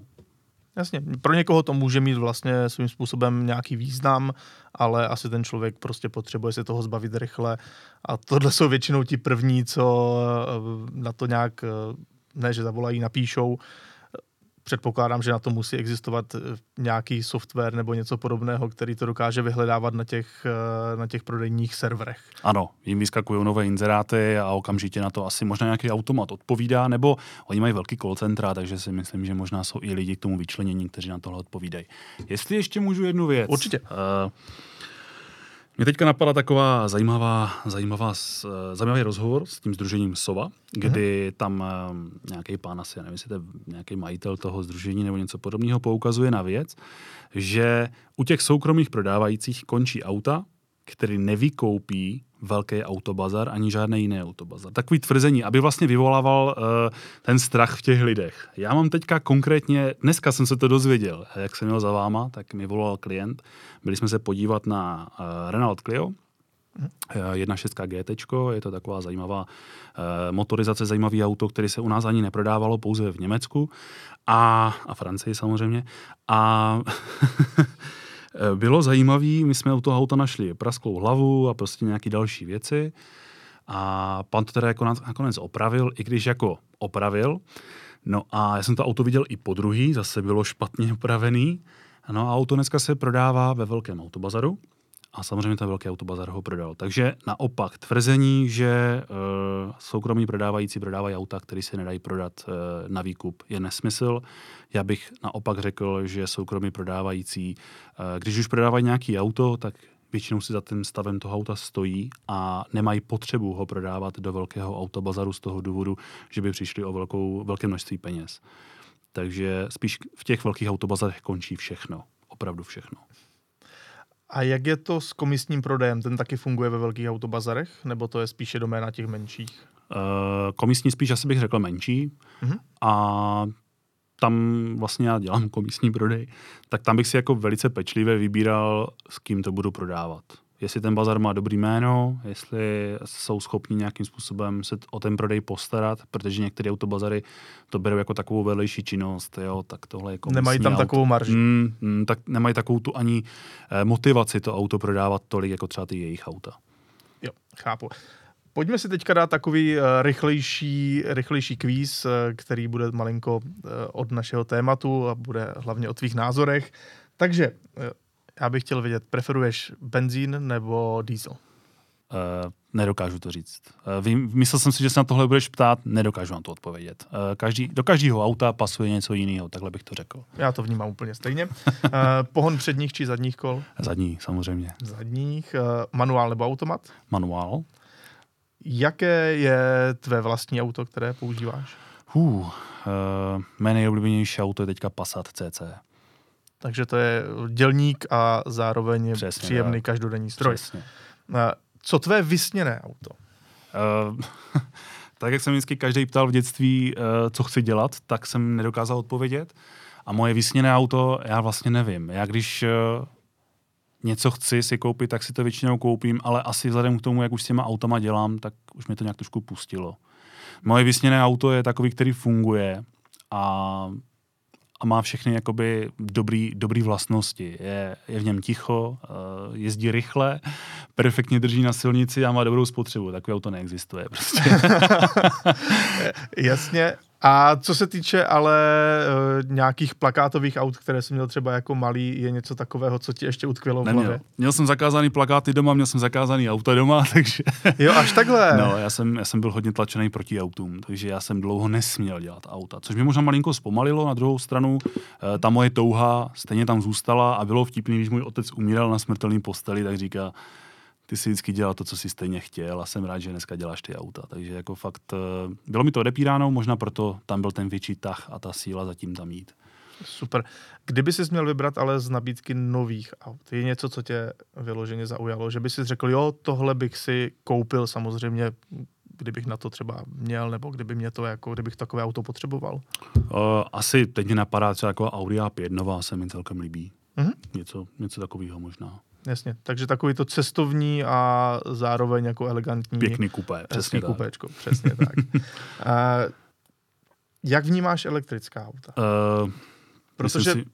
Jasně, pro někoho to může mít vlastně svým způsobem nějaký význam, ale asi ten člověk prostě potřebuje se toho zbavit rychle a tohle jsou většinou ti první, co na to nějak, ne že zavolají, napíšou. Předpokládám, že na to musí existovat nějaký software nebo něco podobného, který to dokáže vyhledávat na těch, na těch prodejních serverech. Ano, jim vyskakují nové inzeráty a okamžitě na to asi možná nějaký automat odpovídá, nebo oni mají velký call centra, takže si myslím, že možná jsou i lidi k tomu vyčlenění, kteří na tohle odpovídají. Jestli ještě můžu jednu věc. Určitě. Uh, mě teďka napadla taková zajímavá, zajímavá, zajímavý rozhovor s tím sdružením SOVA, kdy mm-hmm. tam nějaký pán asi, já nevím, jestli to je nějaký majitel toho sdružení nebo něco podobného, poukazuje na věc, že u těch soukromých prodávajících končí auta, který nevykoupí velký autobazar ani žádný jiný autobazar. Takový tvrzení, aby vlastně vyvolával uh, ten strach v těch lidech. Já mám teďka konkrétně, dneska jsem se to dozvěděl, jak jsem měl za váma, tak mi volal klient. Byli jsme se podívat na uh, Renault Clio, uh, jedna celá šest G T, je to taková zajímavá uh, motorizace, zajímavý auto, který se u nás ani neprodávalo, pouze v Německu a, a Francii samozřejmě. A bylo zajímavý, my jsme u toho auta našli prasklou hlavu a prostě nějaké další věci a pan to teda jako nakonec opravil, i když jako opravil, no a já jsem to auto viděl i podruhý, zase bylo špatně opravený, no a auto dneska se prodává ve velkém autobazaru a samozřejmě ten velký autobazar ho prodal. Takže naopak tvrzení, že e, soukromí prodávající prodávají auta, které se nedají prodat e, na výkup, je nesmysl. Já bych naopak řekl, že soukromí prodávající, e, když už prodávají nějaký auto, tak většinou si za tím stavem toho auta stojí a nemají potřebu ho prodávat do velkého autobazaru z toho důvodu, že by přišli o velkou, velké množství peněz. Takže spíš v těch velkých autobazarech končí všechno, opravdu všechno. A jak je to s komisním prodejem? Ten taky funguje ve velkých autobazarech? Nebo to je spíše doména těch menších? E, komisní spíš asi bych řekl menší. Mm-hmm. A tam vlastně já dělám komisní prodej. Tak tam bych si jako velice pečlivě vybíral, s kým to budu prodávat. Jestli ten bazar má dobrý jméno, jestli jsou schopni nějakým způsobem se o ten prodej postarat, protože některé autobazary to berou jako takovou vedlejší činnost, jo, tak tohle je komisní. Nemají tam auto, takovou marži. Mm, mm, tak nemají takovou tu ani eh, motivaci to auto prodávat tolik, jako třeba ty jejich auta. Jo, chápu. Pojďme si teďka dát takový uh, rychlejší, rychlejší kvíz, uh, který bude malinko uh, od našeho tématu a bude hlavně o tvých názorech. Takže Uh, já bych chtěl vědět, preferuješ benzín nebo diesel? Uh, nedokážu to říct. Uh, vím, myslel jsem si, že se na tohle budeš ptát, nedokážu na to odpovědět. Uh, každý, do každého auta pasuje něco jiného, takhle bych to řekl. Já to vnímám úplně stejně. Uh, pohon předních či zadních kol? Zadní, samozřejmě. Zadních. Uh, manuál nebo automat? Manuál. Jaké je tvé vlastní auto, které používáš? Uh, uh, mé nejoblíbenější auto je teďka Passat C C. Takže to je dělník a zároveň přesně, příjemný tak. Každodenní stroj. Přesně. Co tvé vysněné auto? Uh, tak, jak jsem vždycky každý ptal v dětství, uh, co chci dělat, tak jsem nedokázal odpovědět. A moje vysněné auto, já vlastně nevím. Já když uh, něco chci si koupit, tak si to většinou koupím, ale asi vzhledem k tomu, jak už s těma autama dělám, tak už mě to nějak trošku pustilo. Moje vysněné auto je takový, který funguje a a má všechny jakoby dobrý, dobrý vlastnosti. Je, je v něm ticho, jezdí rychle, perfektně drží na silnici a má dobrou spotřebu. Takové auto neexistuje prostě. Jasně. A co se týče ale e, nějakých plakátových aut, které jsem měl třeba jako malý, je něco takového, co ti ještě utkvělo v hlavě? Měl jsem zakázaný plakáty doma, měl jsem zakázaný auta doma, takže... Jo, až takhle. No, já jsem, já jsem byl hodně tlačený proti autům, takže já jsem dlouho nesměl dělat auta, což mě možná malinko zpomalilo. Na druhou stranu, e, ta moje touha stejně tam zůstala a bylo vtipný, když můj otec umíral na smrtelný posteli, tak říká, ty si vždycky dělal to, co si stejně chtěl, a jsem rád, že dneska děláš ty auta. Takže jako fakt bylo mi to odepíráno, možná proto tam byl ten větší tah a ta síla zatím tam jít. Super. Kdyby jsi měl vybrat ale z nabídky nových aut, je něco, co tě vyloženě zaujalo, že by si řekl, jo, tohle bych si koupil samozřejmě, kdybych na to třeba měl, nebo kdyby mě to jako, kdybych takové auto potřeboval? Uh, asi teď mě napadá třeba jako Audi A pět nová, se mi celkem líbí. Uh-huh. Něco, něco takového možná. Jasně, takže takový to cestovní a zároveň jako elegantní. Pěkný kupé, přesně tak. Kupéčko, přesně tak. Uh, jak vnímáš elektrická auta? Uh, Protože si...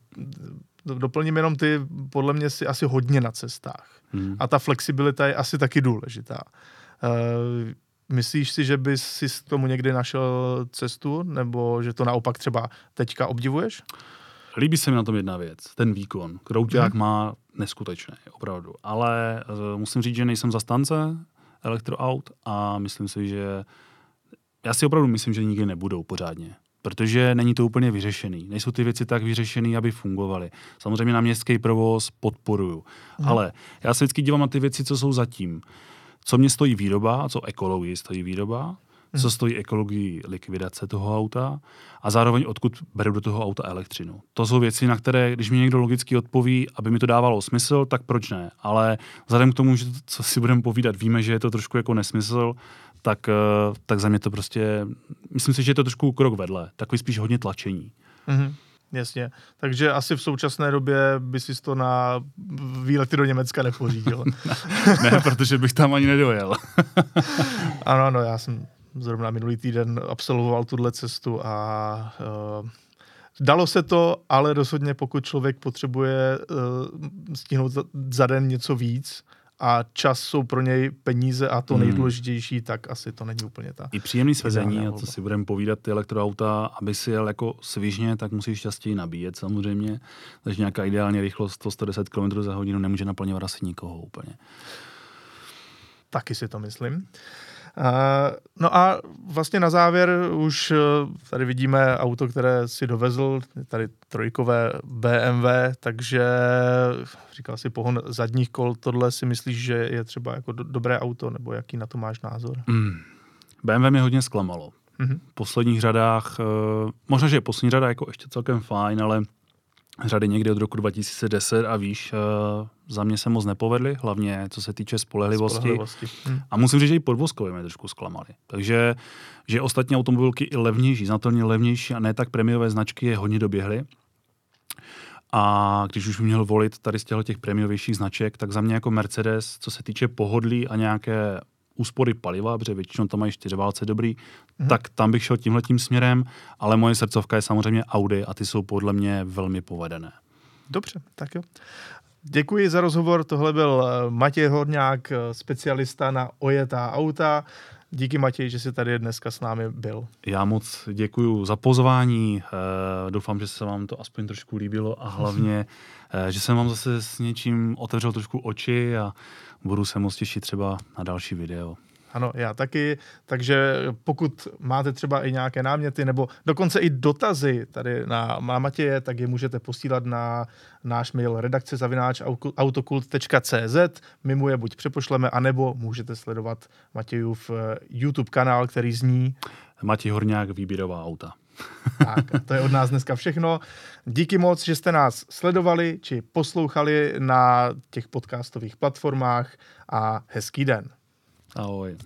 doplním jenom ty, podle mě si asi hodně na cestách. Hmm. A ta flexibilita je asi taky důležitá. Uh, Myslíš si, že bys si k tomu někdy našel cestu? Nebo že to naopak třeba teďka obdivuješ? Líbí se mi na tom jedna věc, ten výkon. Krouťák hmm. má neskutečný, opravdu. Ale uh, musím říct, že nejsem zastánce elektroaut a myslím si, že... Já si opravdu myslím, že nikdy nebudou pořádně. Protože není to úplně vyřešený. Nejsou ty věci tak vyřešený, aby fungovaly. Samozřejmě na městský provoz podporuju. Hmm. Ale já se vždycky dívám na ty věci, co jsou zatím. Co mě stojí výroba, co ekologii stojí výroba, hmm. co stojí ekologii likvidace toho auta a zároveň odkud beru do toho auta elektřinu. To jsou věci, na které, když mi někdo logicky odpoví, aby mi to dávalo smysl, tak proč ne? Ale vzhledem k tomu, že to, co si budeme povídat, víme, že je to trošku jako nesmysl, tak, tak za mě to prostě, myslím si, že je to trošku krok vedle, takový spíš hodně tlačení. Hmm. Jasně, takže asi v současné době by si to na výlety do Německa nepořídil. Ne, protože bych tam ani nedojel. Ano, ano, já jsem zrovna minulý týden absolvoval tuhle cestu a uh, dalo se to, ale rozhodně pokud člověk potřebuje uh, stihnout za, za den něco víc, a čas jsou pro něj peníze a to nejdůležitější, tak asi to není úplně ta... I příjemný svezení, a co si budeme povídat, ty elektroauta, aby si jel jako svižně, tak musíš častěji nabíjet samozřejmě, takže nějaká ideální rychlost sto deset kilometrů za hodinu nemůže naplňovat asi nikoho úplně. Taky si to myslím. No a vlastně na závěr už tady vidíme auto, které si dovezl, tady trojkové bé em vé, takže říkal si pohon zadních kol, tohle si myslíš, že je třeba jako do- dobré auto, nebo jaký na to máš názor? Mm. bé em vé mě hodně zklamalo. Mm-hmm. V posledních řadách, možná, že je poslední řada jako ještě celkem fajn, ale řady někdy od roku dva tisíce deset a víš, za mě se moc nepovedly, hlavně co se týče spolehlivosti. spolehlivosti. Hm. A musím říct, že i podvozkově mě trošku zklamaly. Takže že ostatní automobilky i levnější, znatelně levnější a ne tak prémiové značky je hodně doběhly. A když už měl volit tady z těch prémiovějších značek, tak za mě jako Mercedes, co se týče pohodlí a nějaké úspory paliva, protože většinou tam mají čtyřválce dobrý, hmm. tak tam bych šel tímhletím směrem, ale moje srdcovka je samozřejmě Audi a ty jsou podle mě velmi povedené. Dobře, tak jo. Děkuji za rozhovor, tohle byl Matěj Horňák, specialista na ojetá auta. Díky, Matěj, že jsi tady dneska s námi byl. Já moc děkuji za pozvání, e, doufám, že se vám to aspoň trošku líbilo a hlavně, e, že jsem vám zase s něčím otevřel trošku oči a budu se moc těšit třeba na další video. Ano, já taky, takže pokud máte třeba i nějaké náměty nebo dokonce i dotazy tady na, na Matěje, tak je můžete posílat na náš mail redakce zavináč autokult tečka cé zet, my mu je buď přepošleme, anebo můžete sledovat Matějův YouTube kanál, který zní Matěj Horňák, výběrová auta. Tak, to je od nás dneska všechno. Díky moc, že jste nás sledovali či poslouchali na těch podcastových platformách a hezký den. Ahoj.